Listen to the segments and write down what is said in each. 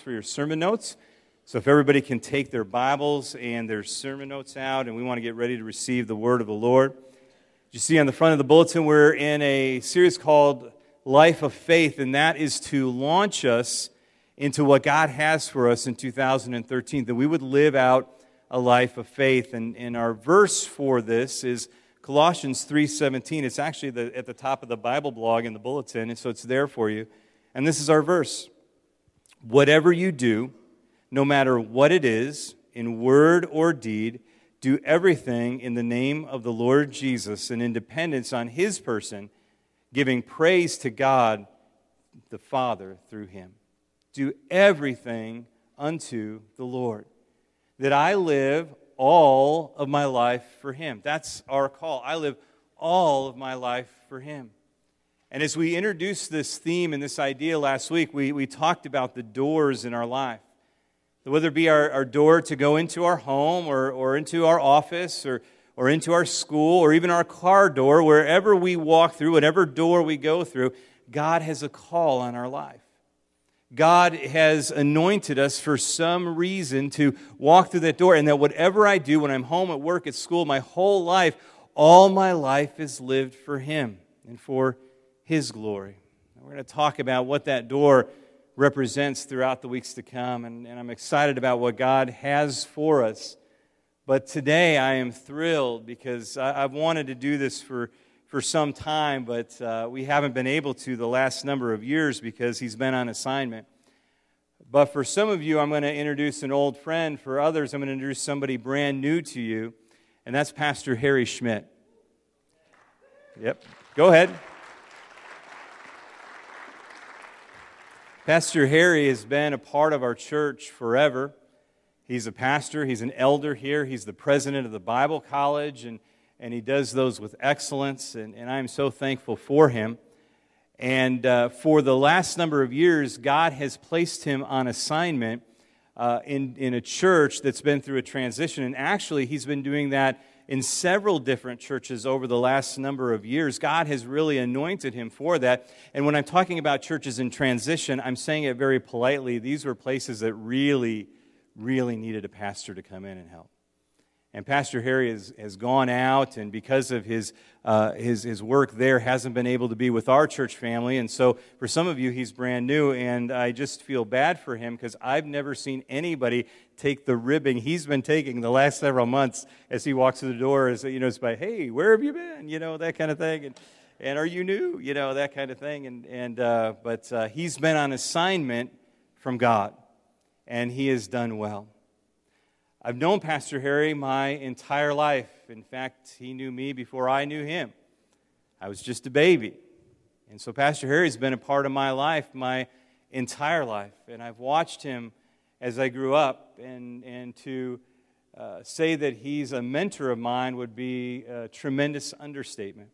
for your sermon notes. So if everybody can take their Bibles and their sermon notes out, and we want to get ready to receive the word of the Lord. You see on the front of the bulletin, we're in a series called Life of Faith, and that is to launch us into what God has for us in 2013, that we would live out a life of faith. And our verse for this is Colossians 3:17. It's actually at the top of the Bible blog in the bulletin, and so it's there for you. And this is our verse. Whatever you do, no matter what it is, in word or deed, do everything in the name of the Lord Jesus and in dependence on His person, giving praise to God the Father through Him. Do everything unto the Lord. That I live all of my life for Him. That's our call. I live all of my life for Him. And as we introduced this theme and this idea last week, we talked about the doors in our life. Whether it be our door to go into our home or into our office or into our school or even our car door, wherever we walk through, whatever door we go through, God has a call on our life. God has anointed us for some reason to walk through that door, and that whatever I do when I'm home, at work, at school, my whole life, all my life is lived for Him and for His glory. And we're going to talk about what that door represents throughout the weeks to come, and I'm excited about what God has for us. But today I am thrilled because I've wanted to do this for some time, but we haven't been able to the last number of years because he's been on assignment. But for some of you, I'm going to introduce an old friend. For others, I'm going to introduce somebody brand new to you, and that's Pastor Harry Schmidt. Yep, go ahead. Pastor Harry has been a part of our church forever. He's a pastor, he's an elder here, he's the president of the Bible College, and he does those with excellence, and I'm so thankful for him. And for the last number of years, God has placed him on assignment in a church that's been through a transition, and actually he's been doing that in several different churches over the last number of years. God has really anointed him for that. And when I'm talking about churches in transition, I'm saying it very politely. These were places that really, really needed a pastor to come in and help. And Pastor Harry has gone out, and because of his work there, hasn't been able to be with our church family. And so for some of you, he's brand new, and I just feel bad for him because I've never seen anybody take the ribbing he's been taking the last several months as he walks through the door. As, you know, it's by, hey, where have you been? You know, that kind of thing. And are you new? You know, that kind of thing. But he's been on assignment from God, and he has done well. I've known Pastor Harry my entire life. In fact, he knew me before I knew him. I was just a baby. And so Pastor Harry's been a part of my life my entire life. And I've watched him as I grew up. And to say that he's a mentor of mine would be a tremendous understatement.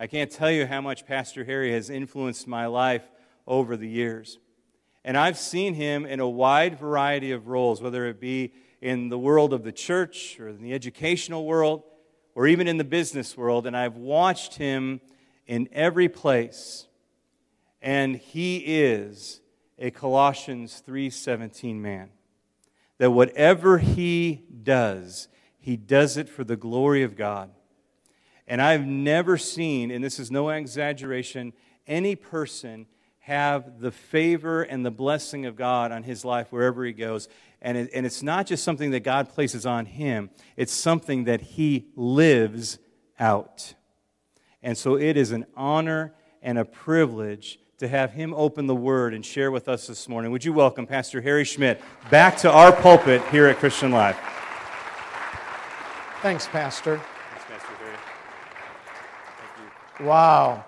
I can't tell you how much Pastor Harry has influenced my life over the years. And I've seen him in a wide variety of roles, whether it be in the world of the church or in the educational world or even in the business world, and I've watched him in every place, and he is a Colossians 3:17 man, that whatever he does it for the glory of God. And I've never seen, and this is no exaggeration, any person have the favor and the blessing of God on his life wherever he goes. And it's not just something that God places on him. It's something that he lives out. And so it is an honor and a privilege to have him open the Word and share with us this morning. Would you welcome Pastor Harry Schmidt back to our pulpit here at Christian Life. Thanks, Pastor. Thanks, Pastor Harry. Thank you. Wow.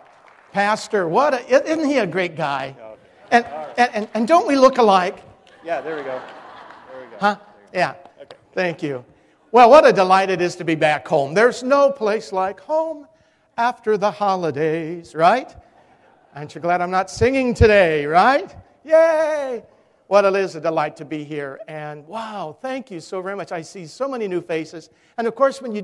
Pastor, isn't he a great guy? Okay. And don't we look alike? Yeah, there we go. Huh? Yeah. Okay. Thank you. Well, what a delight it is to be back home. There's no place like home after the holidays, right? Aren't you glad I'm not singing today, right? Yay! Well, it is a delight to be here, and wow, thank you so very much. I see so many new faces, and of course, when you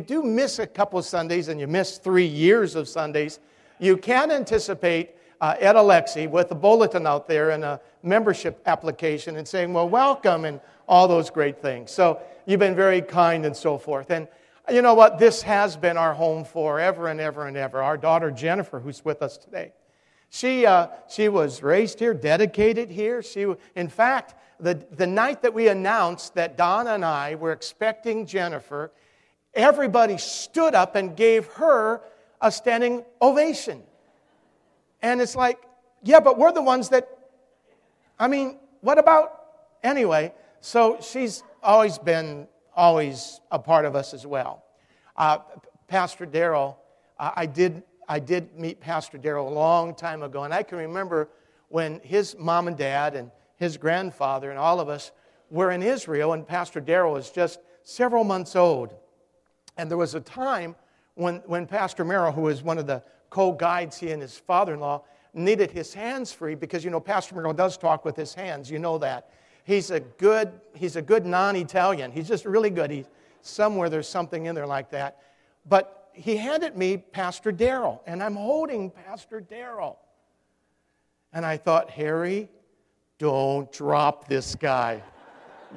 do miss a couple of Sundays, and you miss 3 years of Sundays, you can anticipate Ed Alexi with a bulletin out there and a membership application and saying, well, welcome and all those great things. So you've been very kind and so forth. And you know what? This has been our home forever and ever and ever. Our daughter, Jennifer, who's with us today, she was raised here, dedicated here. In fact, the night that we announced that Donna and I were expecting Jennifer, everybody stood up and gave her a standing ovation. And it's like, yeah, but we're the ones that, I mean, what about, anyway. So she's always been a part of us as well. Pastor Darrell, I did meet Pastor Darrell a long time ago, and I can remember when his mom and dad and his grandfather and all of us were in Israel, and Pastor Darrell was just several months old. And there was a time when Pastor Merrill, who was one of the co-guides, he and his father-in-law, needed his hands free because, you know, Pastor Merrill does talk with his hands. You know that. He's a good non-Italian. He's just really good. There's something in there like that. But he handed me Pastor Darrell, and I'm holding Pastor Darrell. And I thought, Harry, don't drop this guy.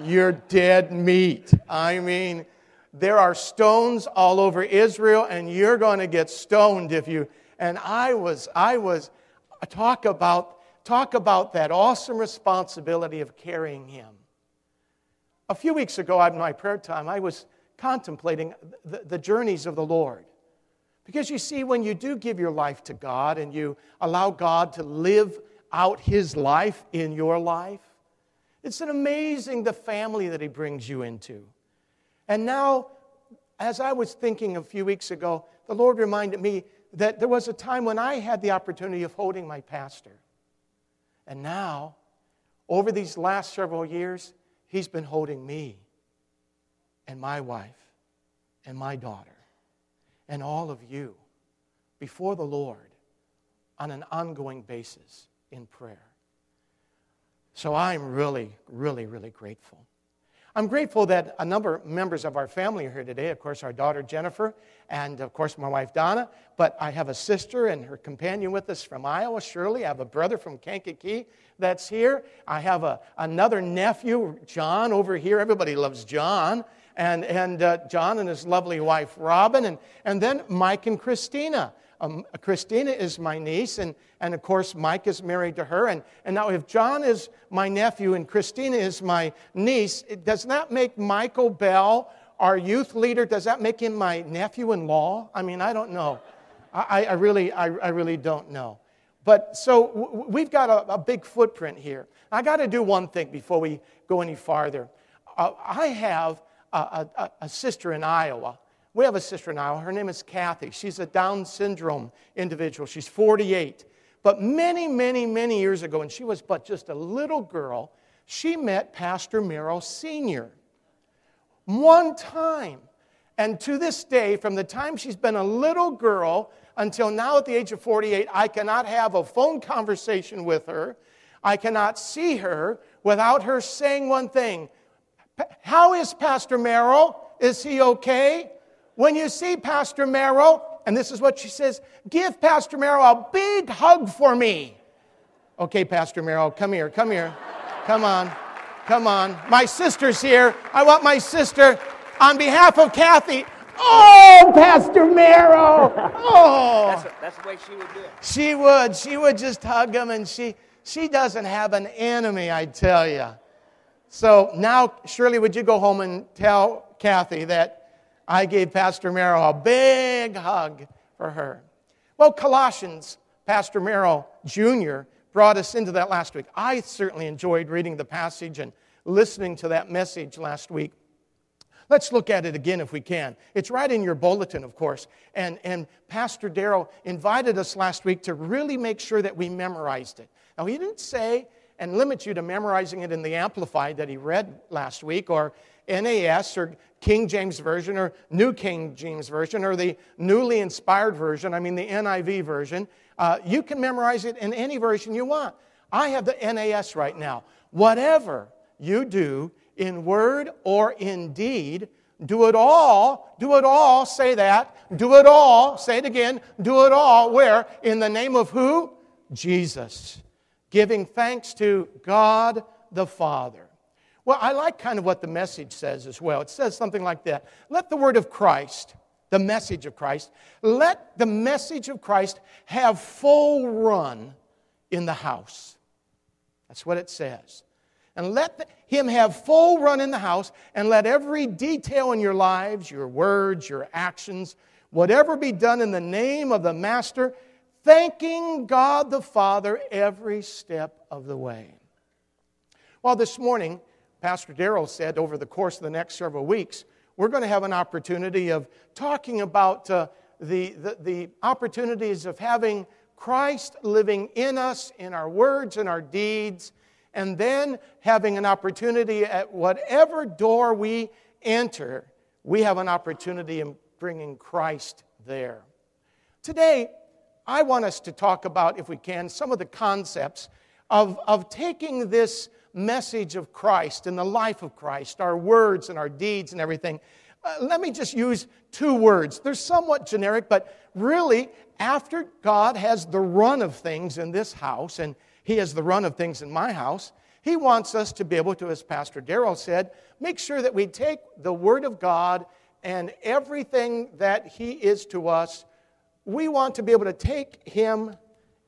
You're dead meat. I mean, there are stones all over Israel, and you're going to get stoned if you... And I was talk about that awesome responsibility of carrying him. A few weeks ago, at my prayer time, I was contemplating the journeys of the Lord. Because you see, when you do give your life to God and you allow God to live out His life in your life, it's amazing the family that He brings you into. And now, as I was thinking a few weeks ago, the Lord reminded me that there was a time when I had the opportunity of holding my pastor. And now, over these last several years, He's been holding me and my wife and my daughter and all of you before the Lord on an ongoing basis in prayer. So I'm really, really, really grateful. I'm grateful that a number of members of our family are here today. Of course, our daughter Jennifer and, of course, my wife Donna. But I have a sister and her companion with us from Iowa, Shirley. I have a brother from Kankakee that's here. I have another nephew, John, over here. Everybody loves John. And John and his lovely wife, Robin. And then Mike and Christina. Christina is my niece, and of course Mike is married to her. And now if John is my nephew and Christina is my niece, it does not make Michael Bell, our youth leader, does that make him my nephew-in-law? I mean, I don't know. I really don't know. But so we've got a big footprint here. I got to do one thing before we go any farther. I have a sister in Iowa. We have a sister in Iowa. Her name is Kathy. She's a Down syndrome individual. She's 48. But many, many, many years ago, when she was but just a little girl, she met Pastor Merrill Sr. one time. And to this day, from the time she's been a little girl until now at the age of 48, I cannot have a phone conversation with her. I cannot see her without her saying one thing. How is Pastor Merrill? Is he okay? When you see Pastor Merrill, and this is what she says, give Pastor Merrill a big hug for me. Okay, Pastor Merrill, come here. Come on. My sister's here. I want my sister on behalf of Kathy. Oh, Pastor Merrill. Oh. That's the way she would do it. She would just hug him, and she doesn't have an enemy, I tell you. So now, Shirley, would you go home and tell Kathy that I gave Pastor Merrill a big hug for her. Well, Colossians, Pastor Merrill Jr. brought us into that last week. I certainly enjoyed reading the passage and listening to that message last week. Let's look at it again if we can. It's right in your bulletin, of course. And Pastor Darrell invited us last week to really make sure that we memorized it. Now, he didn't say and limit you to memorizing it in the Amplified that he read last week, or NAS, or King James Version, or New King James Version, or the newly inspired version, I mean the NIV version. You can memorize it in any version you want. I have the NAS right now. Whatever you do in word or in deed, do it all, say that, do it all, say it again, do it all, where? In the name of who? Jesus, giving thanks to God the Father. Well, I like kind of what the Message says as well. It says something like that. Let the word of Christ, the message of Christ, let the message of Christ have full run in the house. That's what it says. And let him have full run in the house, and let every detail in your lives, your words, your actions, whatever be done in the name of the Master, thanking God the Father every step of the way. Well, this morning, Pastor Darrell said over the course of the next several weeks, we're going to have an opportunity of talking about the opportunities of having Christ living in us, in our words and our deeds, and then having an opportunity at whatever door we enter, we have an opportunity in bringing Christ there. Today, I want us to talk about, if we can, some of the concepts of taking this message of Christ and the life of Christ, our words and our deeds and everything. Let me just use two words. They're somewhat generic, but really, after God has the run of things in this house, and He has the run of things in my house, He wants us to be able to, as Pastor Darrell said, make sure that we take the Word of God and everything that He is to us. We want to be able to take Him,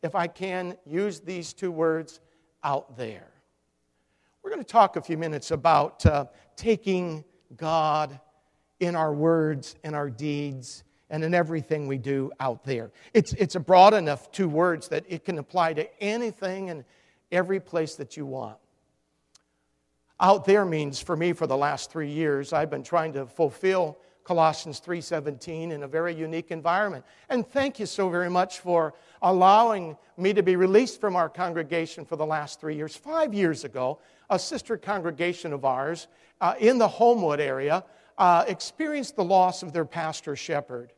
if I can use these two words, out there. We're going to talk a few minutes about taking God in our words, in our deeds, and in everything we do out there. It's a broad enough two words that it can apply to anything and every place that you want. Out there means, for me, for the last 3 years, I've been trying to fulfill Colossians 3:17 in a very unique environment. And thank you so very much for allowing me to be released from our congregation for the last 3 years. 5 years ago, a sister congregation of ours in the Homewood area experienced the loss of their pastor shepherd.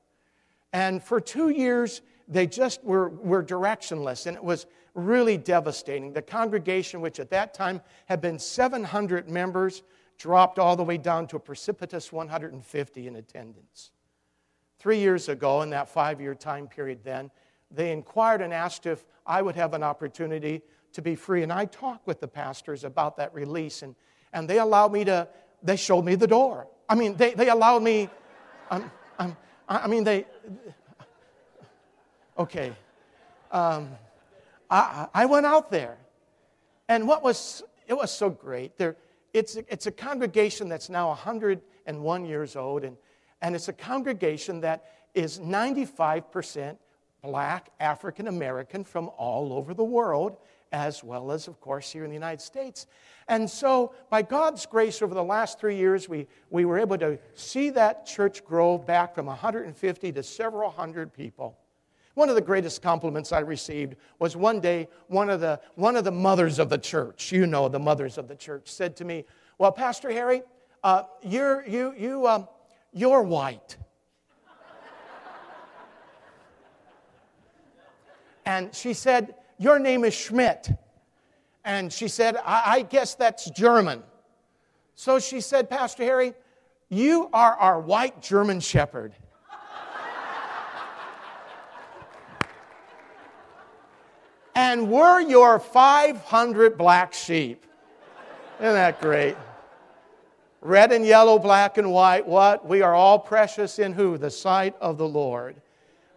And for 2 years, they just were directionless, and it was really devastating. The congregation, which at that time had been 700 members, dropped all the way down to a precipitous 150 in attendance. 3 years ago, in that 5-year time period then, they inquired and asked if I would have an opportunity to be free. And I talked with the pastors about that release, and they allowed me to, they showed me the door. I mean, they allowed me, okay. I went out there. And it was so great. It's a congregation that's now 101 years old, and it's a congregation that is 95% Black, African American from all over the world, as well as, of course, here in the United States. And so, by God's grace, over the last 3 years, we were able to see that church grow back from 150 to several hundred people. One of the greatest compliments I received was one day, one of the mothers of the church, you know, the mothers of the church, said to me, "Well, Pastor Harry, you're white." And she said, "Your name is Schmidt." And she said, I guess that's German. So she said, "Pastor Harry, you are our white German shepherd." "And we're your 500 black sheep." Isn't that great? Red and yellow, black and white, what? We are all precious in who? The sight of the Lord.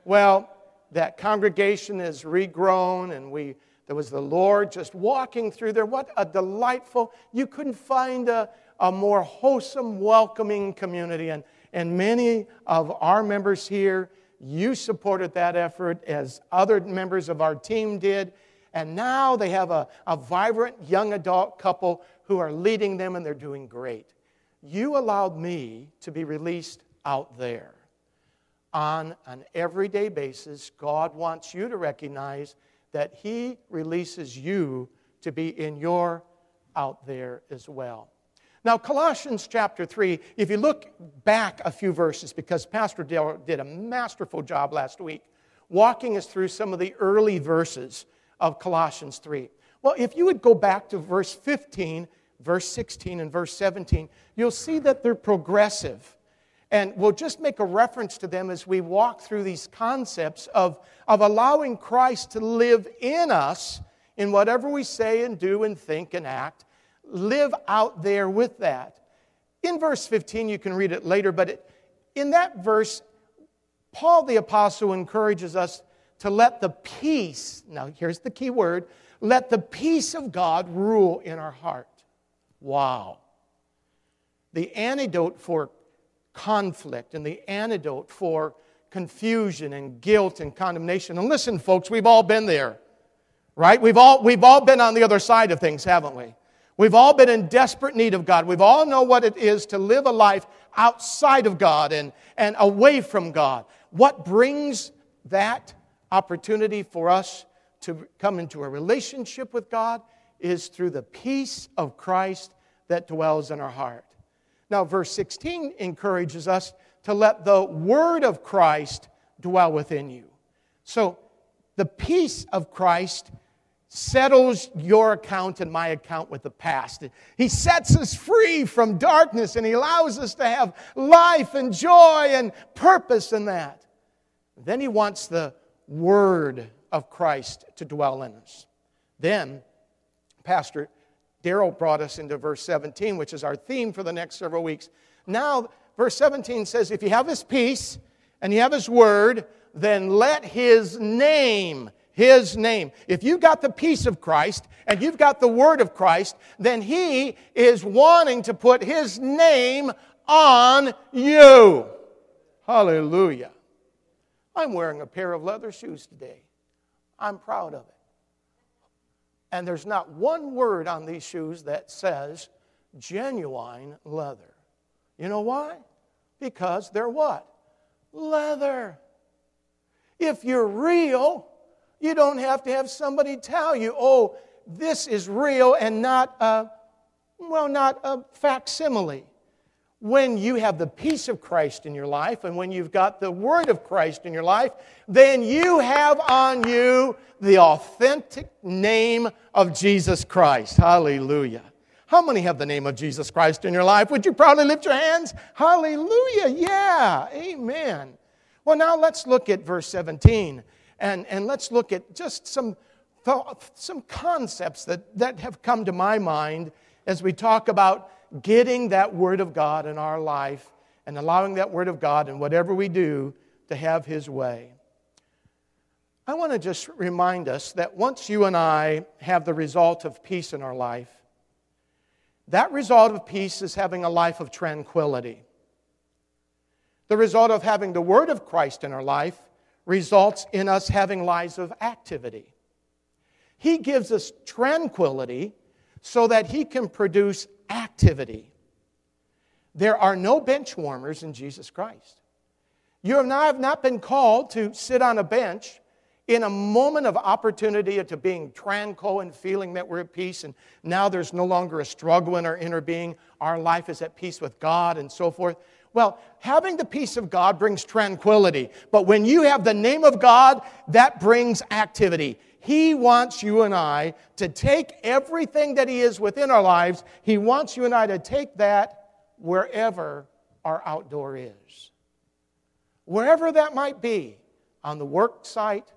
Well, that congregation is regrown, and there was the Lord just walking through there. What a delightful, you couldn't find a more wholesome, welcoming community. And many of our members here, you supported that effort as other members of our team did. And now they have a vibrant young adult couple who are leading them, and they're doing great. You allowed me to be released out there. On an everyday basis, God wants you to recognize that He releases you to be in your out there as well. Now, Colossians chapter 3, if you look back a few verses, because Pastor Darrell did a masterful job last week walking us through some of the early verses of Colossians 3. Well, if you would go back to verse 15, verse 16, and verse 17, you'll see that they're progressive. And we'll just make a reference to them as we walk through these concepts of allowing Christ to live in us in whatever we say and do and think and act. Live out there with that. In verse 15, you can read it later, but in that verse, Paul the Apostle encourages us to let the peace, now here's the key word, let the peace of God rule in our heart. Wow. The antidote for conflict and the antidote for confusion and guilt and condemnation. And listen, folks, we've all been there, right? We've all been on the other side of things, haven't we? We've all been in desperate need of God. We've all know what it is to live a life outside of God and away from God. What brings that opportunity for us to come into a relationship with God is through the peace of Christ that dwells in our heart. Now, verse 16 encourages us to let the word of Christ dwell within you. So, the peace of Christ settles your account and my account with the past. He sets us free from darkness and He allows us to have life and joy and purpose in that. Then He wants the Word of Christ to dwell in us. Then, Pastor Darrell brought us into verse 17, which is our theme for the next several weeks. Now, verse 17 says, if you have His peace and you have His Word, then let His name If you've got the peace of Christ and you've got the word of Christ, then He is wanting to put His name on you. Hallelujah. I'm wearing a pair of leather shoes today. I'm proud of it. And there's not one word on these shoes that says genuine leather. You know why? Because they're what? Leather. If you're real, you don't have to have somebody tell you, oh, this is real and not a facsimile. When you have the peace of Christ in your life and when you've got the word of Christ in your life, then you have on you the authentic name of Jesus Christ. Hallelujah. How many have the name of Jesus Christ in your life? Would you proudly lift your hands? Hallelujah. Yeah. Amen. Well, now let's look at verse 17. And let's look at just some concepts that have come to my mind as we talk about getting that Word of God in our life and allowing that Word of God in whatever we do to have His way. I want to just remind us that once you and I have the result of peace in our life, that result of peace is having a life of tranquility. The result of having the Word of Christ in our life results in us having lives of activity. He gives us tranquility so that He can produce activity. There are no bench warmers in Jesus Christ. You have not been called to sit on a bench in a moment of opportunity to being tranquil and feeling that we're at peace and now there's no longer a struggle in our inner being. Our life is at peace with God and so forth. Well, having the peace of God brings tranquility. But when you have the name of God, that brings activity. He wants you and I to take everything that He is within our lives. He wants you and I to take that wherever our outdoor is. Wherever that might be, on the work site,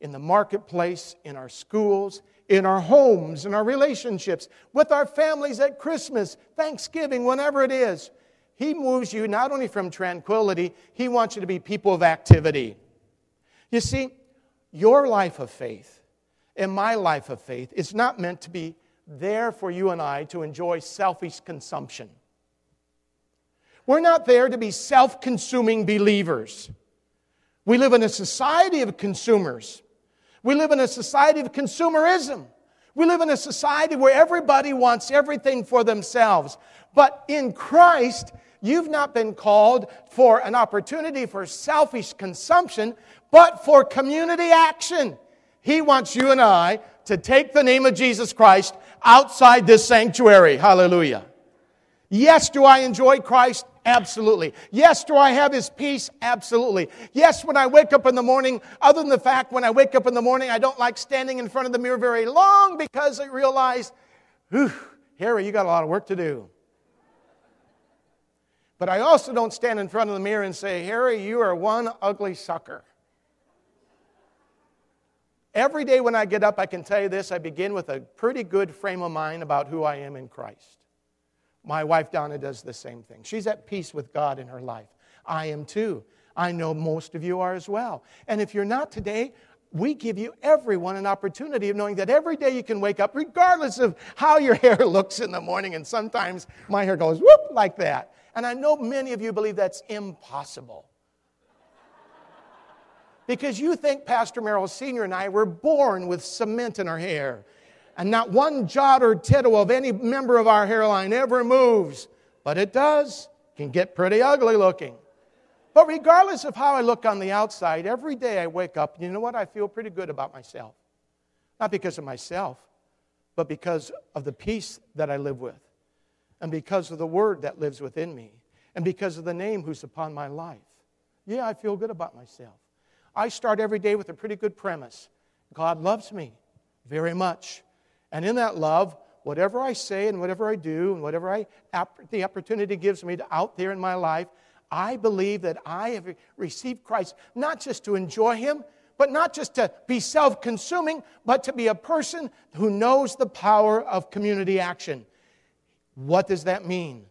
in the marketplace, in our schools, in our homes, in our relationships, with our families at Christmas, Thanksgiving, whenever it is. He moves you not only from tranquility, He wants you to be people of activity. You see, your life of faith and my life of faith is not meant to be there for you and I to enjoy selfish consumption. We're not there to be self-consuming believers. We live in a society of consumers. We live in a society of consumerism. We live in a society where everybody wants everything for themselves. But in Christ, you've not been called for an opportunity for selfish consumption, but for community action. He wants you and I to take the name of Jesus Christ outside this sanctuary. Hallelujah. Yes, do I enjoy Christ? Absolutely. Yes, do I have His peace? Absolutely. Yes, when I wake up in the morning, other than the fact when I wake up in the morning, I don't like standing in front of the mirror very long because I realize, Harry, you got a lot of work to do. But I also don't stand in front of the mirror and say, Harry, you are one ugly sucker. Every day when I get up, I can tell you this, I begin with a pretty good frame of mind about who I am in Christ. My wife, Donna, does the same thing. She's at peace with God in her life. I am too. I know most of you are as well. And if you're not today, we give you everyone an opportunity of knowing that every day you can wake up, regardless of how your hair looks in the morning. And sometimes my hair goes whoop like that. And I know many of you believe that's impossible. Because you think Pastor Merrill Sr. and I were born with cement in our hair. And not one jot or tittle of any member of our hairline ever moves. But it does. It can get pretty ugly looking. But regardless of how I look on the outside, every day I wake up, you know what? I feel pretty good about myself. Not because of myself, but because of the peace that I live with. And because of the word that lives within me. And because of the name who's upon my life. Yeah, I feel good about myself. I start every day with a pretty good premise. God loves me very much. And in that love, whatever I say and whatever I do and whatever the opportunity gives me to out there in my life, I believe that I have received Christ, not just to enjoy Him, but not just to be self-consuming, but to be a person who knows the power of community action. What does that mean?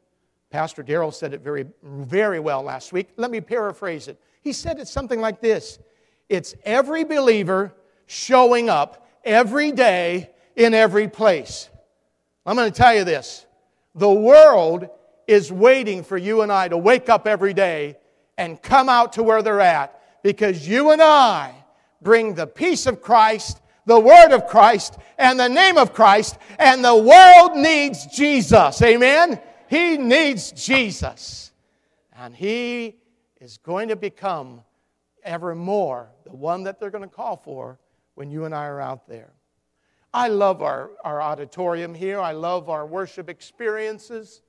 Pastor Darrell said it very, very well last week. Let me paraphrase it. He said it's something like this. It's every believer showing up every day in every place. I'm going to tell you this. The world is waiting for you and I to wake up every day and come out to where they're at, because you and I bring the peace of Christ, the word of Christ, and the name of Christ, and the world needs Jesus. Amen? He needs Jesus. And He is going to become ever more the one that they're going to call for when you and I are out there. I love our auditorium here. I love our worship experiences.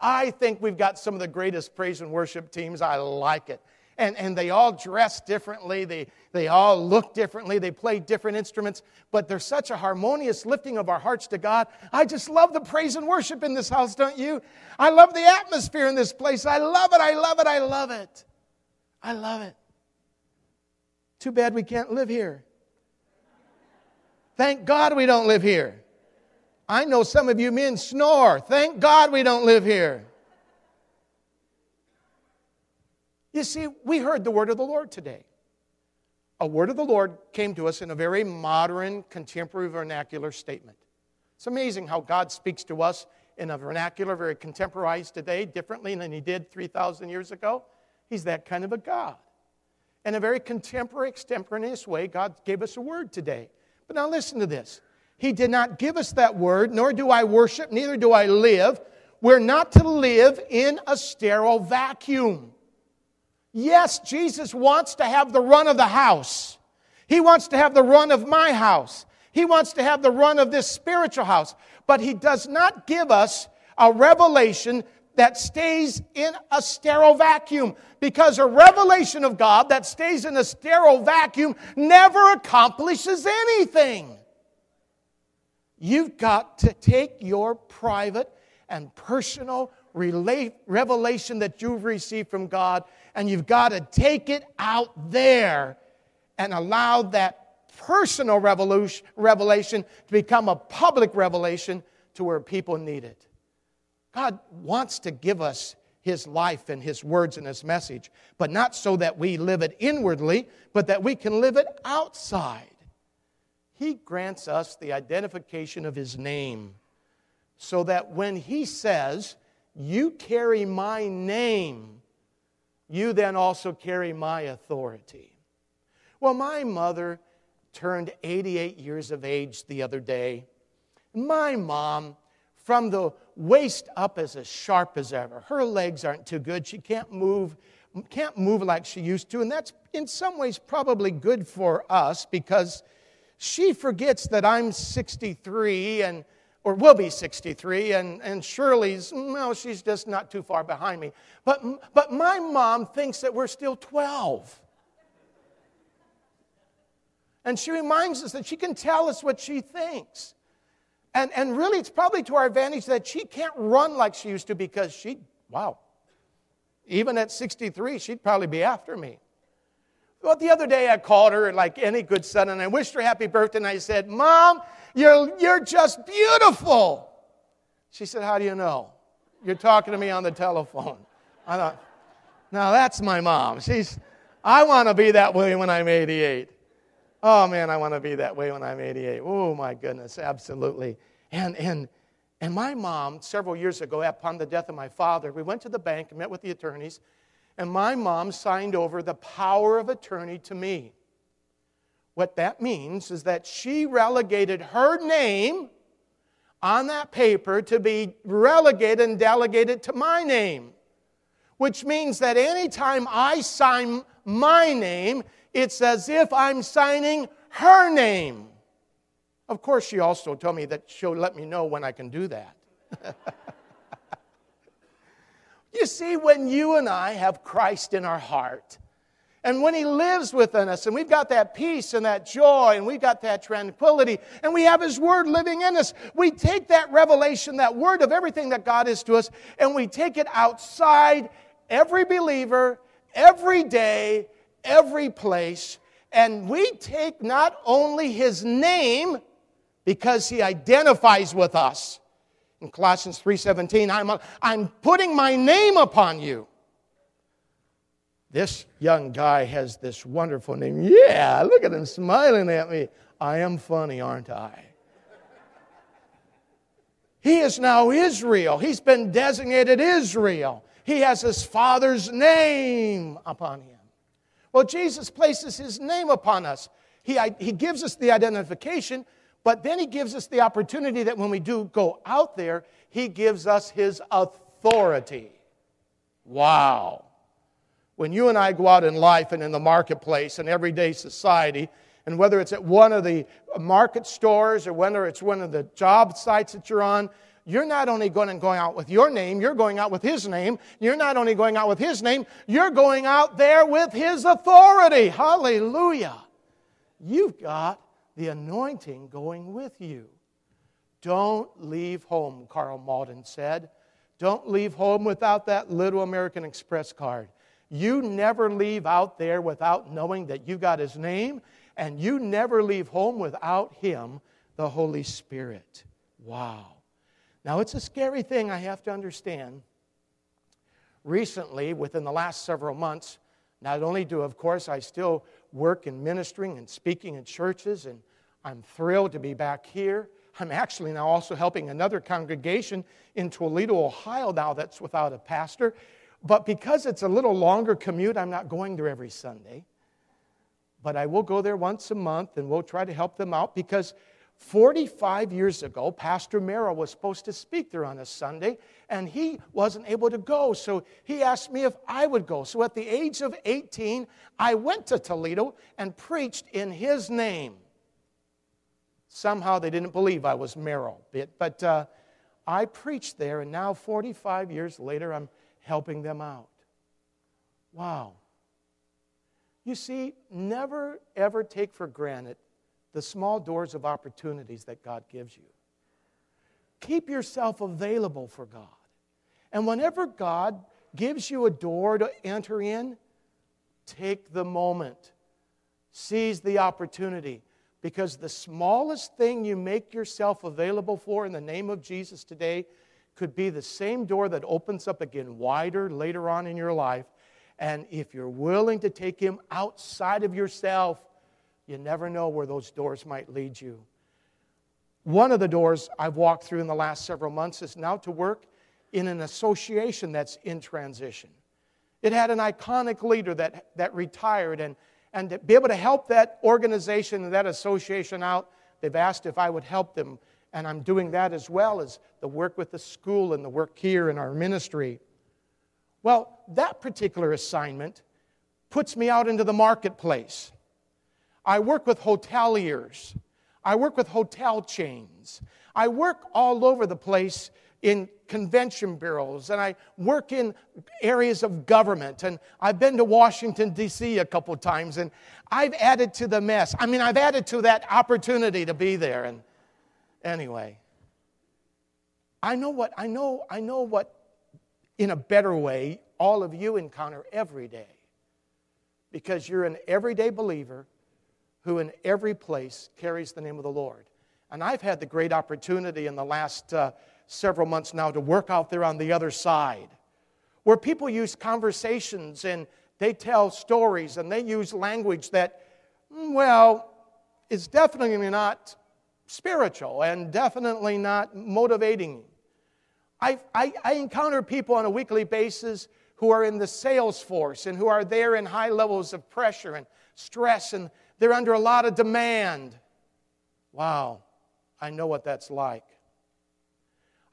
I think we've got some of the greatest praise and worship teams. I like it. And they all dress differently. They all look differently. They play different instruments. But there's such a harmonious lifting of our hearts to God. I just love the praise and worship in this house, don't you? I love the atmosphere in this place. I love it. I love it. I love it. I love it. Too bad we can't live here. Thank God we don't live here. I know some of you men snore. Thank God we don't live here. You see, we heard the word of the Lord today. A word of the Lord came to us in a very modern, contemporary, vernacular statement. It's amazing how God speaks to us in a vernacular, very contemporized today, differently than He did 3,000 years ago. He's that kind of a God. In a very contemporary, extemporaneous way, God gave us a word today. But now listen to this. He did not give us that word, nor do I worship, neither do I live. We're not to live in a sterile vacuum. Yes, Jesus wants to have the run of the house. He wants to have the run of my house. He wants to have the run of this spiritual house. But He does not give us a revelation that stays in a sterile vacuum, because a revelation of God that stays in a sterile vacuum never accomplishes anything. You've got to take your private and personal revelation that you've received from God, and you've got to take it out there and allow that personal revelation to become a public revelation to where people need it. God wants to give us His life and His words and His message, but not so that we live it inwardly, but that we can live it outside. He grants us the identification of His name, so that when He says, you carry my name, you then also carry my authority. Well, my mother turned 88 years of age the other day. My mom, from the waist up, is as sharp as ever. Her legs aren't too good. She can't move like she used to, and that's in some ways probably good for us, because she forgets that I'm 63 or will be 63, and Shirley's, well, she's just not too far behind me. But my mom thinks that we're still 12. And she reminds us that she can tell us what she thinks. And really, it's probably to our advantage that she can't run like she used to, because she, wow, Even at 63, she'd probably be after me. Well, the other day I called her, like any good son, and I wished her happy birthday, and I said, Mom, you're just beautiful. She said, how do you know? You're talking to me on the telephone. I thought, now that's my mom. I want to be that way when I'm 88. Oh, man, I want to be that way when I'm 88. Oh, my goodness, absolutely. And my mom, several years ago, upon the death of my father, we went to the bank and met with the attorneys, and my mom signed over the power of attorney to me. What that means is that she relegated her name on that paper to be relegated and delegated to my name, which means that anytime I sign my name, it's as if I'm signing her name. Of course, she also told me that she'll let me know when I can do that. You see, when you and I have Christ in our heart, and when He lives within us, and we've got that peace and that joy, and we've got that tranquility, and we have His Word living in us, we take that revelation, that Word of everything that God is to us, and we take it outside every believer, every day, every place, and we take not only His name, because He identifies with us. In Colossians 3:17, I'm putting my name upon you. This young guy has this wonderful name. Yeah, look at him smiling at me. I am funny, aren't I? He is now Israel. He's been designated Israel. He has his Father's name upon him. Well, Jesus places His name upon us. He gives us the identification, but then He gives us the opportunity that when we do go out there, He gives us His authority. Wow. When you and I go out in life and in the marketplace and everyday society, and whether it's at one of the market stores or whether it's one of the job sites that you're on, you're not only going and going out with your name, you're going out with His name. You're not only going out with His name, you're going out there with His authority. Hallelujah. You've got the anointing going with you. Don't leave home, Karl Malden said. Don't leave home without that little American Express card. You never leave out there without knowing that you've got His name, and you never leave home without Him, the Holy Spirit. Wow. Now, it's a scary thing, I have to understand. Recently, within the last several months, not only do, of course, I still work in ministering and speaking in churches, and I'm thrilled to be back here. I'm actually now also helping another congregation in Toledo, Ohio, now that's without a pastor. But because it's a little longer commute, I'm not going there every Sunday. But I will go there once a month, and we'll try to help them out, because 45 years ago, Pastor Merrill was supposed to speak there on a Sunday, and he wasn't able to go, so he asked me if I would go. So at the age of 18, I went to Toledo and preached in his name. Somehow they didn't believe I was Merrill, but I preached there, and now 45 years later, I'm helping them out. Wow. You see, never, ever take for granted the small doors of opportunities that God gives you. Keep yourself available for God. And whenever God gives you a door to enter in, take the moment. Seize the opportunity. Because the smallest thing you make yourself available for in the name of Jesus today could be the same door that opens up again wider later on in your life. And if you're willing to take Him outside of yourself, you never know where those doors might lead you. One of the doors I've walked through in the last several months is now to work in an association that's in transition. It had an iconic leader that retired, and to be able to help that organization and that association out, they've asked if I would help them, and I'm doing that as well as the work with the school and the work here in our ministry. Well, that particular assignment puts me out into the marketplace. I work with hoteliers. I work with hotel chains. I work all over the place in convention bureaus, and I work in areas of government, and I've been to Washington, D.C. a couple times, and I've added to the mess. I've added to that opportunity to be there. And anyway, I know what in a better way all of you encounter every day. Because you're an everyday believer who in every place carries the name of the Lord. And I've had the great opportunity in the last several months now to work out there on the other side, where people use conversations and they tell stories and they use language that, well, is definitely not spiritual and definitely not motivating. I encounter people on a weekly basis who are in the sales force and who are there in high levels of pressure and stress, and they're under a lot of demand. Wow, I know what that's like.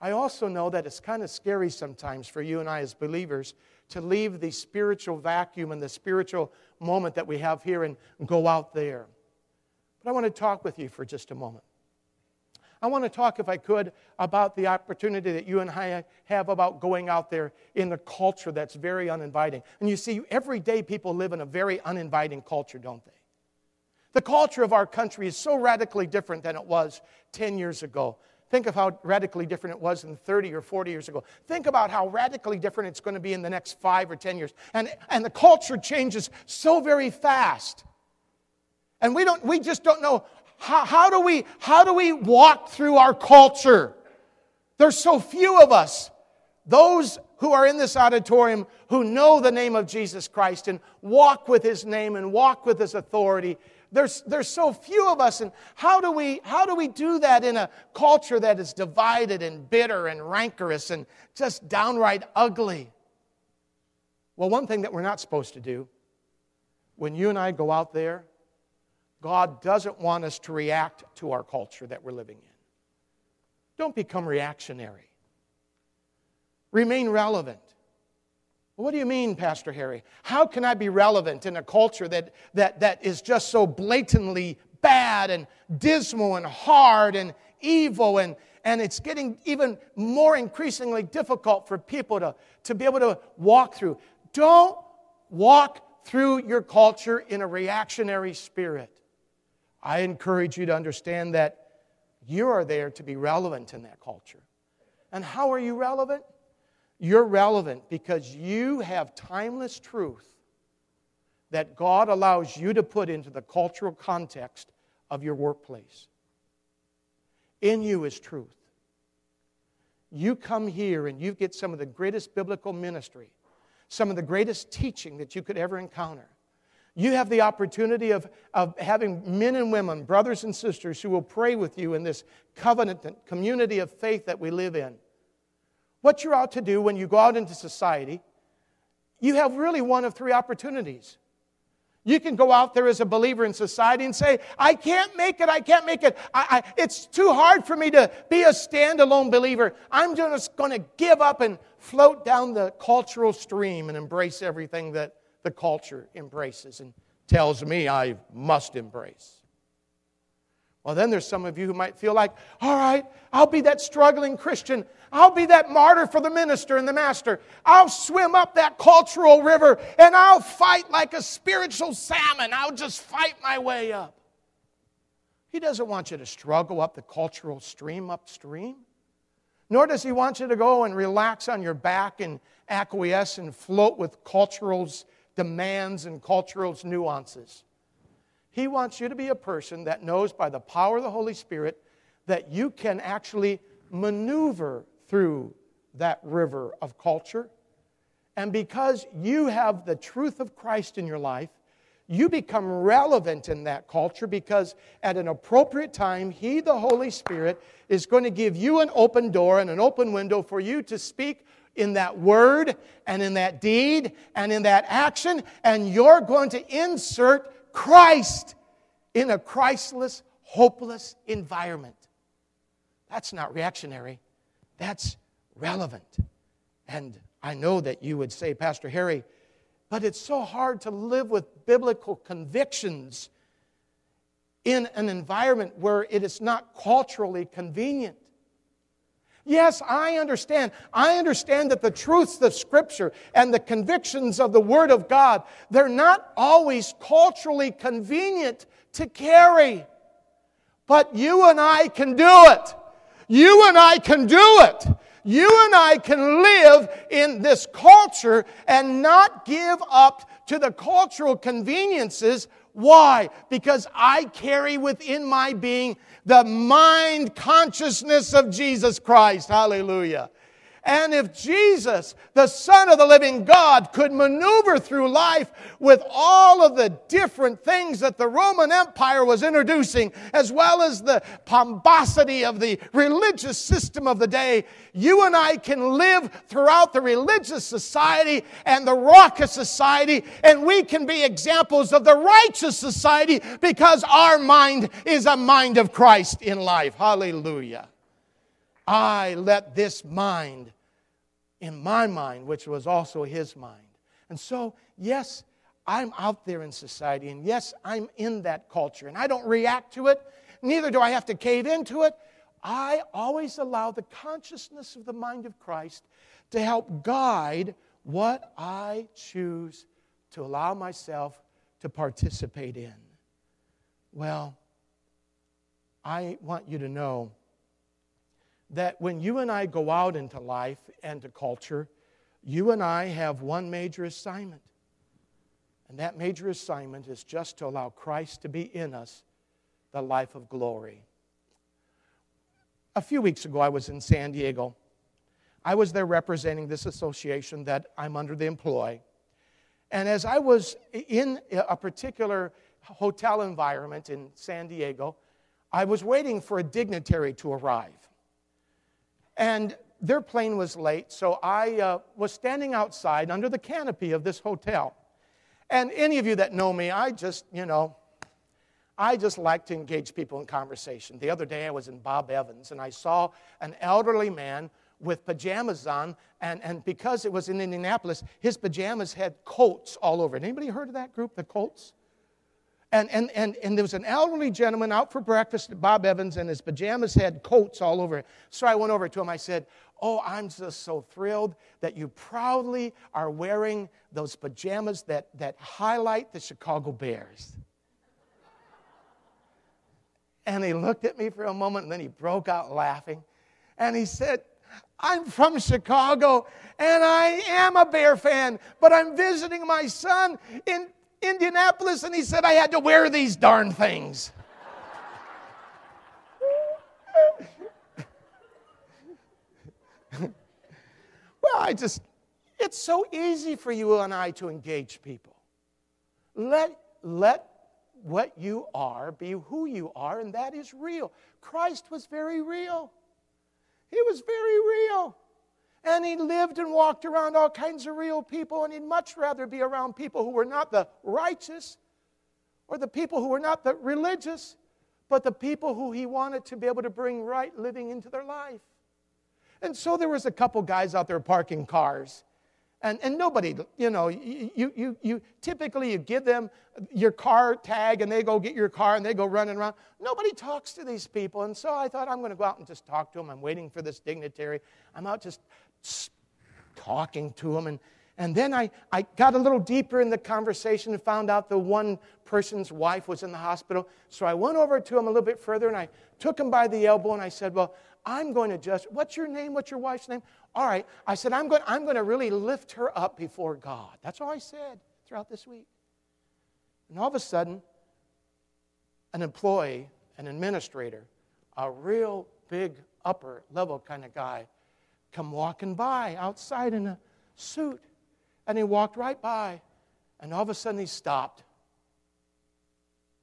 I also know that it's kind of scary sometimes for you and I as believers to leave the spiritual vacuum and the spiritual moment that we have here and go out there. But I want to talk with you for just a moment. I want to talk, if I could, about the opportunity that you and I have about going out there in a culture that's very uninviting. And you see, every day people live in a very uninviting culture, don't they? The culture of our country is so radically different than it was 10 years ago. Think of how radically different it was than 30 or 40 years ago. Think about how radically different it's going to be in the next 5 or 10 years. And the culture changes so very fast. And we just don't know how do we walk through our culture. There's so few of us, those who are in this auditorium, who know the name of Jesus Christ and walk with His name and walk with His authority. There's so few of us, and how do we do that in a culture that is divided and bitter and rancorous and just downright ugly? Well, one thing that we're not supposed to do, when you and I go out there, God doesn't want us to react to our culture that we're living in. Don't become reactionary. Remain relevant. What do you mean, Pastor Harry? How can I be relevant in a culture that is just so blatantly bad and dismal and hard and evil, and it's getting even more increasingly difficult for people to be able to walk through? Don't walk through your culture in a reactionary spirit. I encourage you to understand that you are there to be relevant in that culture. And how are you relevant? You're relevant because you have timeless truth that God allows you to put into the cultural context of your workplace. In you is truth. You come here and you get some of the greatest biblical ministry, some of the greatest teaching that you could ever encounter. You have the opportunity of having men and women, brothers and sisters, who will pray with you in this covenant community of faith that we live in. What you're out to do when you go out into society, you have really one of three opportunities. You can go out there as a believer in society and say, I can't make it. It's too hard for me to be a standalone believer. I'm just going to give up and float down the cultural stream and embrace everything that the culture embraces and tells me I must embrace. Well, then there's some of you who might feel like, all right, I'll be that struggling Christian. I'll be that martyr for the minister and the master. I'll swim up that cultural river and I'll fight like a spiritual salmon. I'll just fight my way up. He doesn't want you to struggle up the cultural stream upstream. Nor does He want you to go and relax on your back and acquiesce and float with cultural demands and cultural nuances. He wants you to be a person that knows by the power of the Holy Spirit that you can actually maneuver through that river of culture. And because you have the truth of Christ in your life, you become relevant in that culture because at an appropriate time, He, the Holy Spirit, is going to give you an open door and an open window for you to speak in that word and in that deed and in that action, and you're going to insert Christ in a Christless, hopeless environment. That's not reactionary. That's relevant. And I know that you would say, Pastor Harry, but it's so hard to live with biblical convictions in an environment where it is not culturally convenient. Yes, I understand that the truths of Scripture and the convictions of the Word of God, they're not always culturally convenient to carry. But you and I can do it. You and I can do it. You and I can live in this culture and not give up to the cultural conveniences. Why? Because I carry within my being the mind consciousness of Jesus Christ. Hallelujah. And if Jesus, the Son of the living God, could maneuver through life with all of the different things that the Roman Empire was introducing, as well as the pomposity of the religious system of the day, you and I can live throughout the religious society and the raucous society, and we can be examples of the righteous society because our mind is a mind of Christ in life. Hallelujah. I let this mind in my mind, which was also his mind. And so, yes, I'm out there in society, and yes, I'm in that culture, and I don't react to it, neither do I have to cave into it. I always allow the consciousness of the mind of Christ to help guide what I choose to allow myself to participate in. Well, I want you to know that when you and I go out into life and to culture, you and I have one major assignment. And that major assignment is just to allow Christ to be in us, the life of glory. A few weeks ago, I was in San Diego. I was there representing this association that I'm under the employ. And as I was in a particular hotel environment in San Diego, I was waiting for a dignitary to arrive. And their plane was late, so I was standing outside under the canopy of this hotel. And any of you that know me, I just like to engage people in conversation. The other day I was in Bob Evans, and I saw an elderly man with pajamas on, and because it was in Indianapolis, his pajamas had Colts all over it. Anybody heard of that group, the Colts? And there was an elderly gentleman out for breakfast at Bob Evans, and his pajamas had Colts all over it. So I went over to him. I said, "Oh, I'm just so thrilled that you proudly are wearing those pajamas that highlight the Chicago Bears." And he looked at me for a moment, and then he broke out laughing. And he said, "I'm from Chicago, and I am a Bear fan, but I'm visiting my son in Indianapolis, and he said I had to wear these darn things." Well, it's so easy for you and I to engage people. Let what you are be who you are, and that is real. Christ was very real. He was very real. And he lived and walked around all kinds of real people, and he'd much rather be around people who were not the righteous or the people who were not the religious, but the people who he wanted to be able to bring right living into their life. And so there was a couple guys out there parking cars, and nobody, you typically give them your car tag, and they go get your car, and they go running around. Nobody talks to these people, and so I thought, I'm going to go out and just talk to them. I'm waiting for this dignitary. I'm out just talking to him, and then I got a little deeper in the conversation and found out the one person's wife was in the hospital. So I went over to him a little bit further, and I took him by the elbow, and I said, "Well, I'm going to just, what's your name? What's your wife's name?" "All right." I said, I'm going to really lift her up before God. That's all I said throughout this week. And all of a sudden, an employee, an administrator, a real big upper level kind of guy, come walking by outside in a suit. And he walked right by. And all of a sudden he stopped.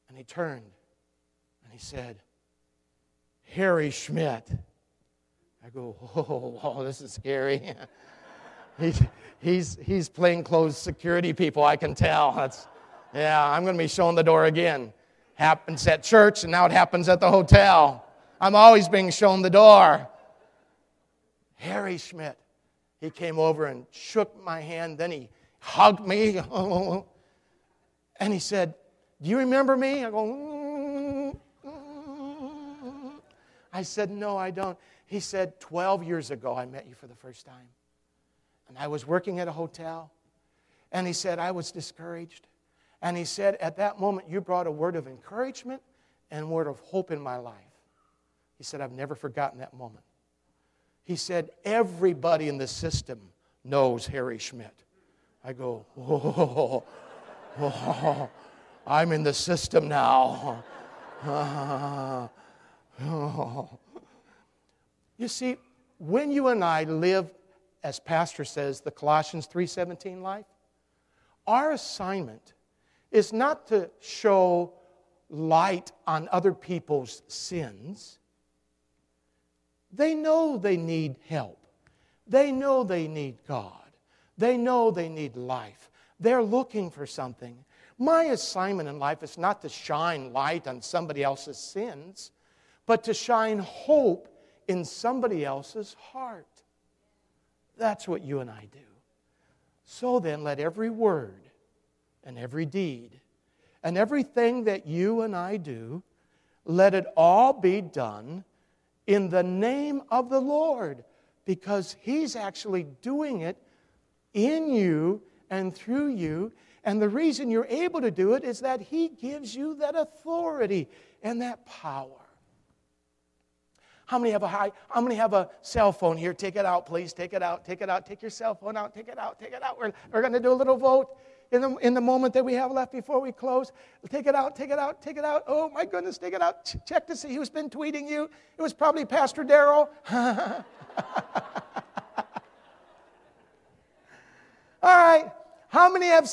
And he turned. And he said, "Harry Schmidt." I go, oh, this is scary. he's plainclothes security people, I can tell. I'm going to be shown the door again. Happens at church, and now it happens at the hotel. I'm always being shown the door. Harry Schmidt. He came over and shook my hand. Then he hugged me. And he said, "Do you remember me?" I go, I said, "No, I don't." He said, 12 years ago, I met you for the first time. And I was working at a hotel. And he said, I was discouraged. And he said, at that moment, you brought a word of encouragement and a word of hope in my life. He said, I've never forgotten that moment. He said, everybody in the system knows Harry Schmidt. I go, oh, I'm in the system now. You see, when you and I live, as Pastor says, the Colossians 3:17 life, our assignment is not to show light on other people's sins. They know they need help. They know they need God. They know they need life. They're looking for something. My assignment in life is not to shine light on somebody else's sins, but to shine hope in somebody else's heart. That's what you and I do. So then, let every word and every deed and everything that you and I do, let it all be done in the name of the Lord, because He's actually doing it in you and through you. And the reason you're able to do it is that He gives you that authority and that power. How many have a cell phone here? Take it out, please. Take it out. Take it out. Take your cell phone out. Take it out. Take it out. We're going to do a little vote in the moment that we have left before we close. Take it out. Take it out. Take it out. Oh, my goodness. Take it out. Check to see who's been tweeting you. It was probably Pastor Darrell. All right. How many have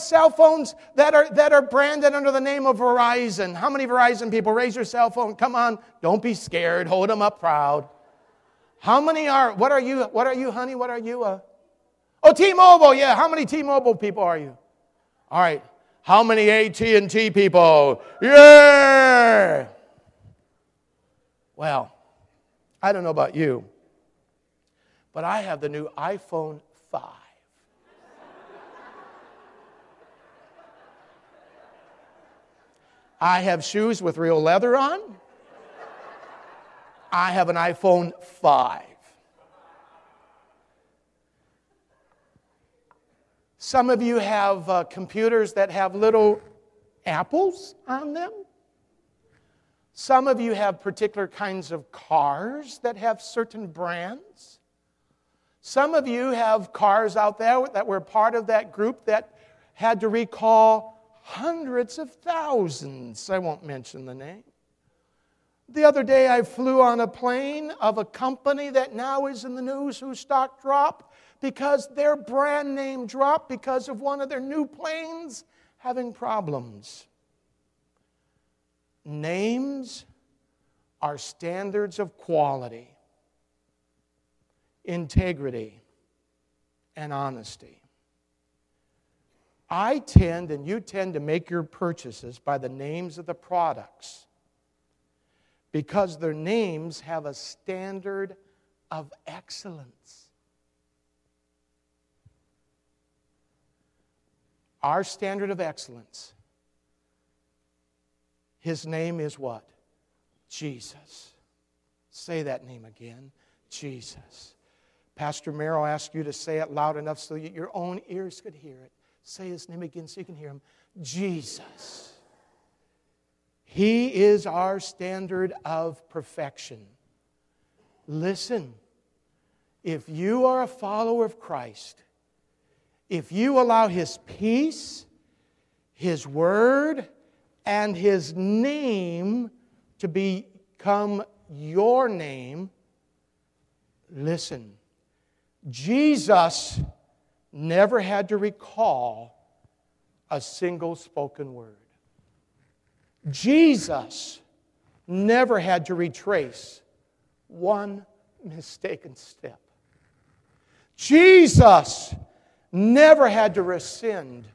cell phones that are branded under the name of Verizon? How many Verizon people? Raise your cell phone. Come on. Don't be scared. Hold them up proud. How many are, what are you, honey? What are you? Oh, T-Mobile. Yeah. How many T-Mobile people are you? All right. How many AT&T people? Yeah. Well, I don't know about you, but I have the new iPhone 5. I have shoes with real leather on. I have an iPhone 5. Some of you have computers that have little apples on them. Some of you have particular kinds of cars that have certain brands. Some of you have cars out there that were part of that group that had to recall hundreds of thousands. I won't mention the name. The other day I flew on a plane of a company that now is in the news whose stock dropped because their brand name dropped because of one of their new planes having problems. Names are standards of quality, integrity, and honesty. I tend and you tend to make your purchases by the names of the products because their names have a standard of excellence. Our standard of excellence, His name is what? Jesus. Say that name again. Jesus. Pastor Merrill asked you to say it loud enough so that your own ears could hear it. Say His name again so you can hear Him. Jesus. He is our standard of perfection. Listen, if you are a follower of Christ, if you allow His peace, His word, and His name to become your name, listen, Jesus never had to recall a single spoken word. Jesus never had to retrace one mistaken step. Jesus never had to rescind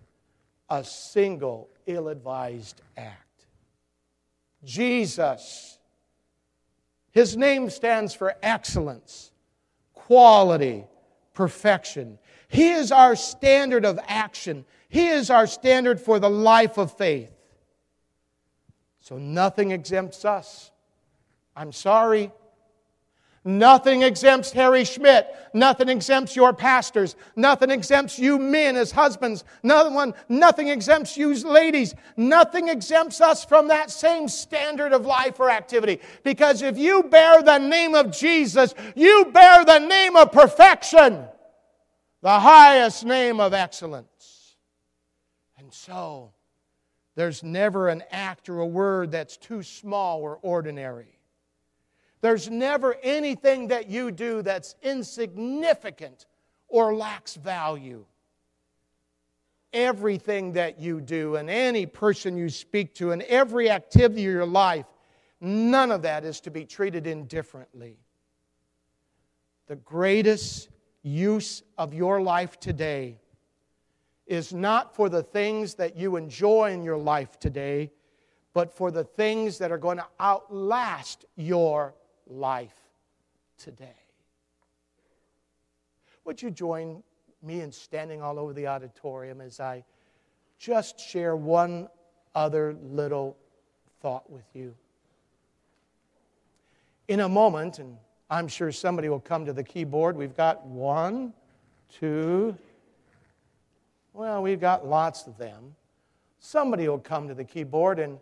a single ill-advised act. Jesus, His name stands for excellence, quality, perfection. He is our standard of action. He is our standard for the life of faith. So nothing exempts us. I'm sorry. Nothing exempts Harry Schmidt. Nothing exempts your pastors. Nothing exempts you men as husbands. Nothing exempts you ladies. Nothing exempts us from that same standard of life or activity. Because if you bear the name of Jesus, you bear the name of perfection, the highest name of excellence. And so, there's never an act or a word that's too small or ordinary. There's never anything that you do that's insignificant or lacks value. Everything that you do and any person you speak to and every activity of your life, none of that is to be treated indifferently. The greatest use of your life today is not for the things that you enjoy in your life today, but for the things that are going to outlast your life today. Would you join me in standing all over the auditorium as I just share one other little thought with you? In a moment, and I'm sure somebody will come to the keyboard, we've got we've got lots of them. Somebody will come to the keyboard, and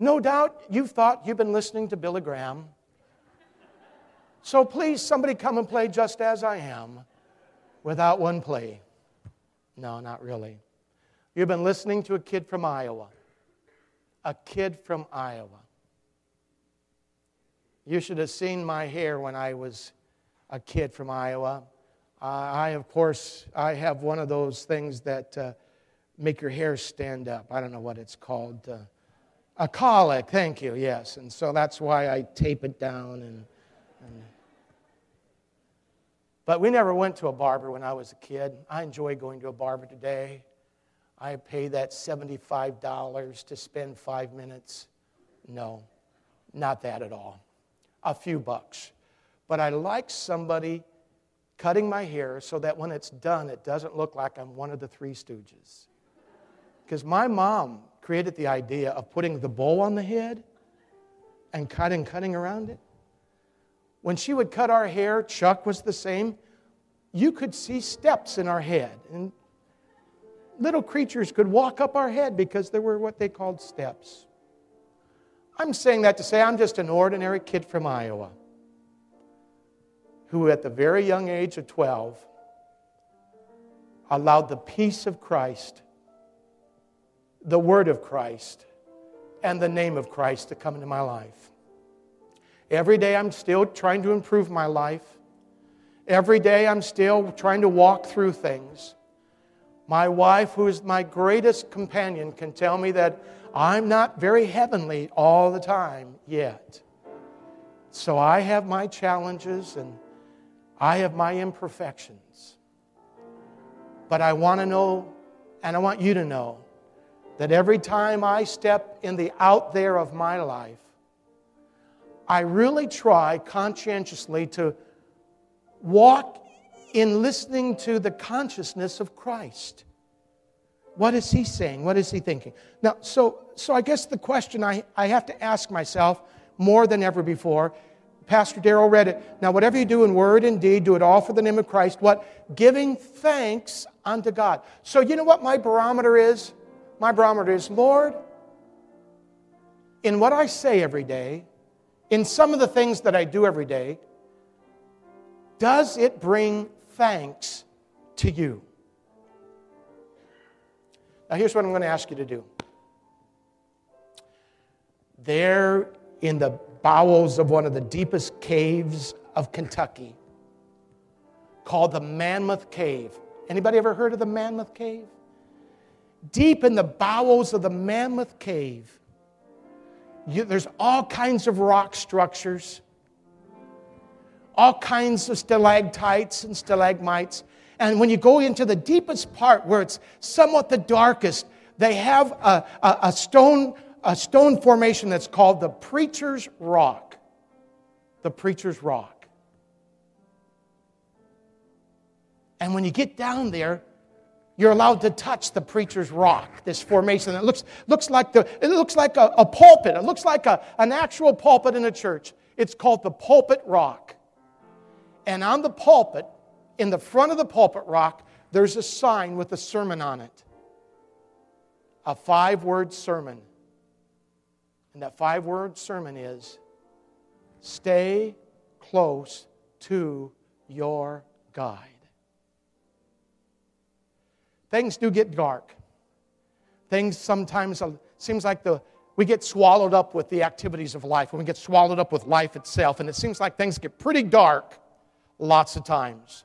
no doubt you've thought you've been listening to Billy Graham. So please, somebody come and play Just As I Am without one plea. No, not really. You've been listening to a kid from Iowa. A kid from Iowa. You should have seen my hair when I was a kid from Iowa. I have one of those things that make your hair stand up. I don't know what it's called. A colic, thank you, yes. And so that's why I tape it down. But we never went to a barber when I was a kid. I enjoy going to a barber today. I pay that $75 to spend 5 minutes. No, not that at all. A few bucks. But I like somebody cutting my hair so that when it's done, it doesn't look like I'm one of the Three Stooges. Because my mom created the idea of putting the bowl on the head and cutting around it. When she would cut our hair, Chuck was the same. You could see steps in our head. And little creatures could walk up our head because there were what they called steps. I'm saying that to say I'm just an ordinary kid from Iowa who at the very young age of 12 allowed the peace of Christ, the Word of Christ, and the name of Christ to come into my life. Every day I'm still trying to improve my life. Every day I'm still trying to walk through things. My wife, who is my greatest companion, can tell me that I'm not very heavenly all the time yet. So I have my challenges and I have my imperfections. But I want to know, and I want you to know, that every time I step in the out there of my life, I really try conscientiously to walk in listening to the consciousness of Christ. What is He saying? What is He thinking? Now, so I guess the question I have to ask myself more than ever before, Pastor Darrell read it. Now, whatever you do in word and deed, do it all for the name of Christ. What? Giving thanks unto God. So you know what my barometer is? My barometer is, Lord, in what I say every day, in some of the things that I do every day, does it bring thanks to you? Now here's what I'm going to ask you to do. There in the bowels of one of the deepest caves of Kentucky called the Mammoth Cave. Anybody ever heard of the Mammoth Cave? Deep in the bowels of the Mammoth Cave, there's all kinds of rock structures, all kinds of stalactites and stalagmites. And when you go into the deepest part where it's somewhat the darkest, they have a stone formation that's called the Preacher's Rock. The Preacher's Rock. And when you get down there, you're allowed to touch the Preacher's Rock, this formation. It looks like a pulpit. It looks like an actual pulpit in a church. It's called the pulpit rock. And on the pulpit, in the front of the pulpit rock, there's a sign with a sermon on it. A 5-word sermon. And that 5-word sermon is, stay close to your guide. Things do get dark. Things sometimes, seems like we get swallowed up with the activities of life, and we get swallowed up with life itself, and it seems like things get pretty dark lots of times.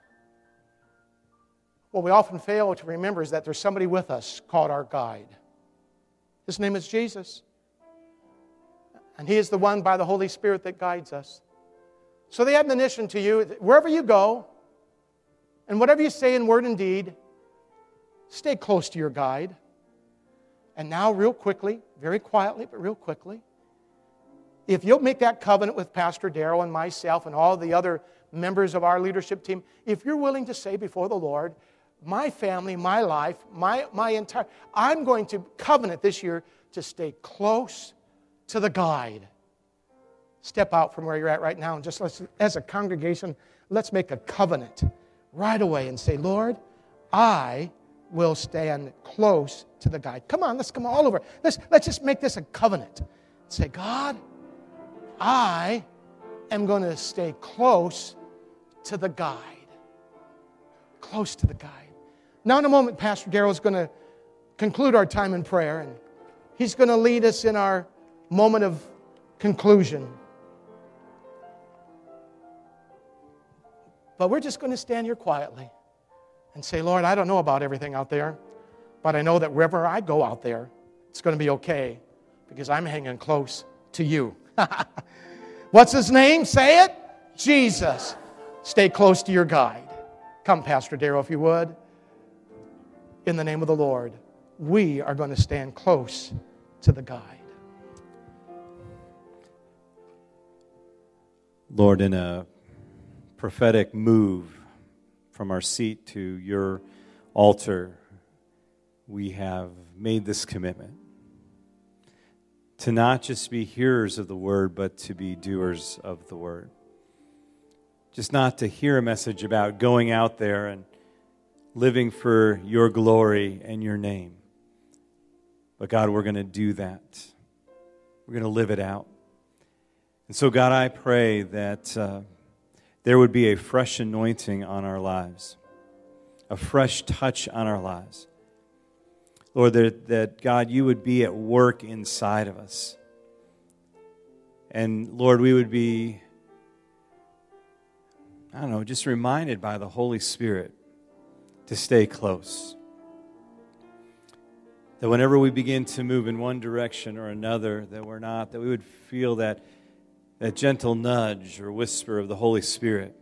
What we often fail to remember is that there's somebody with us called our guide. His name is Jesus. And He is the one by the Holy Spirit that guides us. So the admonition to you, wherever you go, and whatever you say in word and deed, stay close to your guide. And now real quickly, very quietly, but real quickly, if you'll make that covenant with Pastor Darrell and myself and all the other members of our leadership team, if you're willing to say before the Lord, my family, my life, my entire, I'm going to covenant this year to stay close to the guide. Step out from where you're at right now and just let's, as a congregation, let's make a covenant right away and say, Lord, I will stand close to the guide. Come on, let's come all over. Let's just make this a covenant. Say, God, I am going to stay close to the guide. Close to the guide. Now in a moment, Pastor Darrell is going to conclude our time in prayer, and he's going to lead us in our moment of conclusion. But we're just going to stand here quietly and say, Lord, I don't know about everything out there, but I know that wherever I go out there, it's going to be okay because I'm hanging close to you. What's His name? Say it. Jesus. Stay close to your guide. Come, Pastor Darrell, if you would. In the name of the Lord, we are going to stand close to the guide. Lord, in a prophetic move from our seat to your altar, we have made this commitment to not just be hearers of the word, but to be doers of the word. Just not to hear a message about going out there and living for your glory and your name. But God, we're going to do that. We're going to live it out. And so, God, I pray that there would be a fresh anointing on our lives, a fresh touch on our lives. Lord, that God, you would be at work inside of us. And Lord, we would be, I don't know, just reminded by the Holy Spirit to stay close. That whenever we begin to move in one direction or another, that we would feel that gentle nudge or whisper of the Holy Spirit.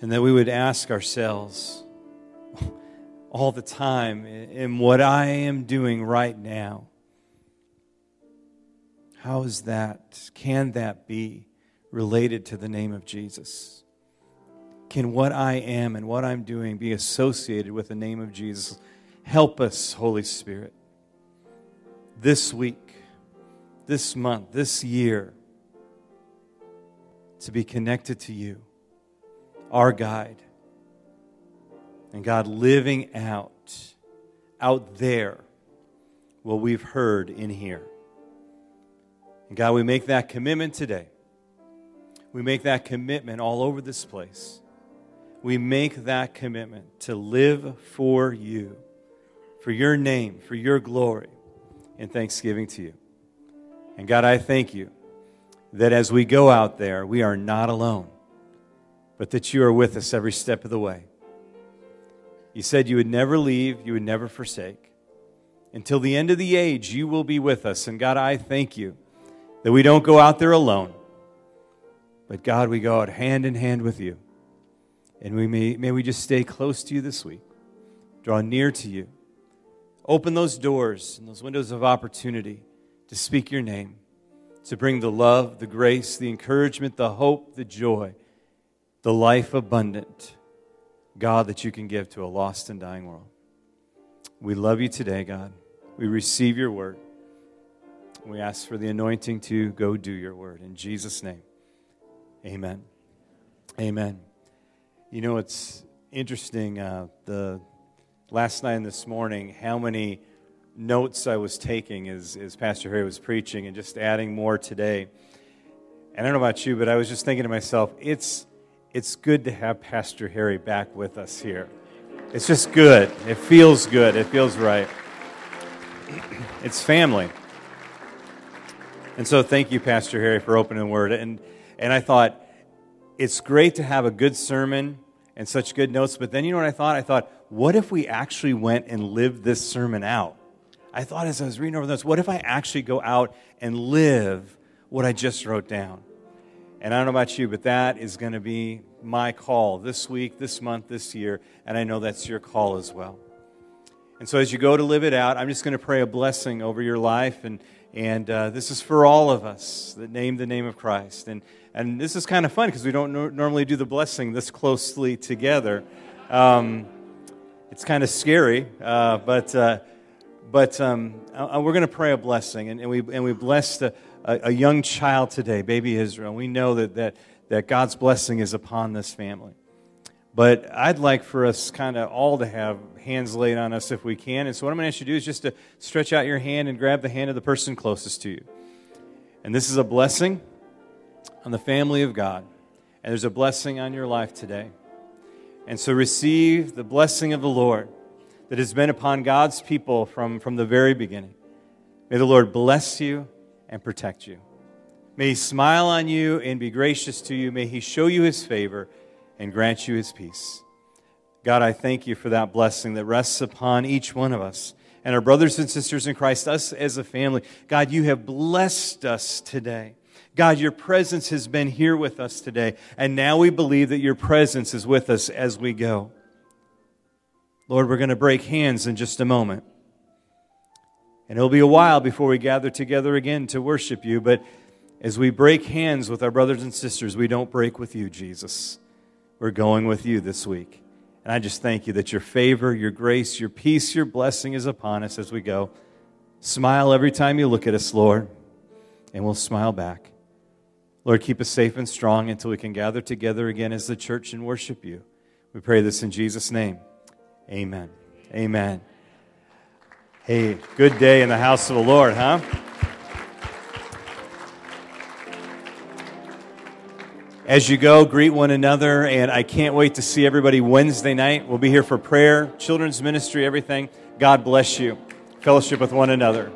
And that we would ask ourselves all the time, in what I am doing right now, how is that, can that be related to the name of Jesus? Can what I am and what I'm doing be associated with the name of Jesus? Help us, Holy Spirit, this week, this month, this year, to be connected to you, our guide. And God, living out there, what we've heard in here. And God, we make that commitment today. We make that commitment all over this place. We make that commitment to live for you, for your name, for your glory, in thanksgiving to you. And God, I thank you that as we go out there, we are not alone, but that you are with us every step of the way. You said you would never leave, you would never forsake. Until the end of the age, you will be with us. And God, I thank you that we don't go out there alone, but God, we go out hand in hand with you. And may we just stay close to you this week, draw near to you, open those doors and those windows of opportunity to speak your name, to bring the love, the grace, the encouragement, the hope, the joy, the life abundant, God, that you can give to a lost and dying world. We love you today, God. We receive your word. We ask for the anointing to go do your word. In Jesus' name, amen. Amen. You know, it's interesting, the last night and this morning, how many notes I was taking as Pastor Harry was preaching and just adding more today. And I don't know about you, but I was just thinking to myself, it's good to have Pastor Harry back with us here. It's just good. It feels good. It feels right. It's family. And so thank you, Pastor Harry, for opening the word. And I thought, it's great to have a good sermon and such good notes, but then you know what I thought? I thought, what if we actually went and lived this sermon out? I thought as I was reading over the notes, what if I actually go out and live what I just wrote down? And I don't know about you, but that is going to be my call this week, this month, this year, and I know that's your call as well. And so as you go to live it out, I'm just going to pray a blessing over your life, and this is for all of us that name the name of Christ. And this is kind of fun because we don't normally do the blessing this closely together. It's kind of scary, but we're going to pray a blessing, and we bless a young child today, baby Israel. We know that God's blessing is upon this family. But I'd like for us kind of all to have hands laid on us if we can. And so what I'm going to ask you to do is just to stretch out your hand and grab the hand of the person closest to you. And this is a blessing on the family of God. And there's a blessing on your life today. And so receive the blessing of the Lord that has been upon God's people from the very beginning. May the Lord bless you and protect you. May He smile on you and be gracious to you. May He show you His favor and grant you His peace. God, I thank you for that blessing that rests upon each one of us and our brothers and sisters in Christ, us as a family. God, you have blessed us today. God, your presence has been here with us today, and now we believe that your presence is with us as we go. Lord, we're going to break hands in just a moment, and it'll be a while before we gather together again to worship you, but as we break hands with our brothers and sisters, we don't break with you, Jesus. We're going with you this week. And I just thank you that your favor, your grace, your peace, your blessing is upon us as we go. Smile every time you look at us, Lord, and we'll smile back. Lord, keep us safe and strong until we can gather together again as the church and worship you. We pray this in Jesus' name. Amen. Amen. Hey, good day in the house of the Lord, huh? As you go, greet one another, and I can't wait to see everybody Wednesday night. We'll be here for prayer, children's ministry, everything. God bless you. Fellowship with one another.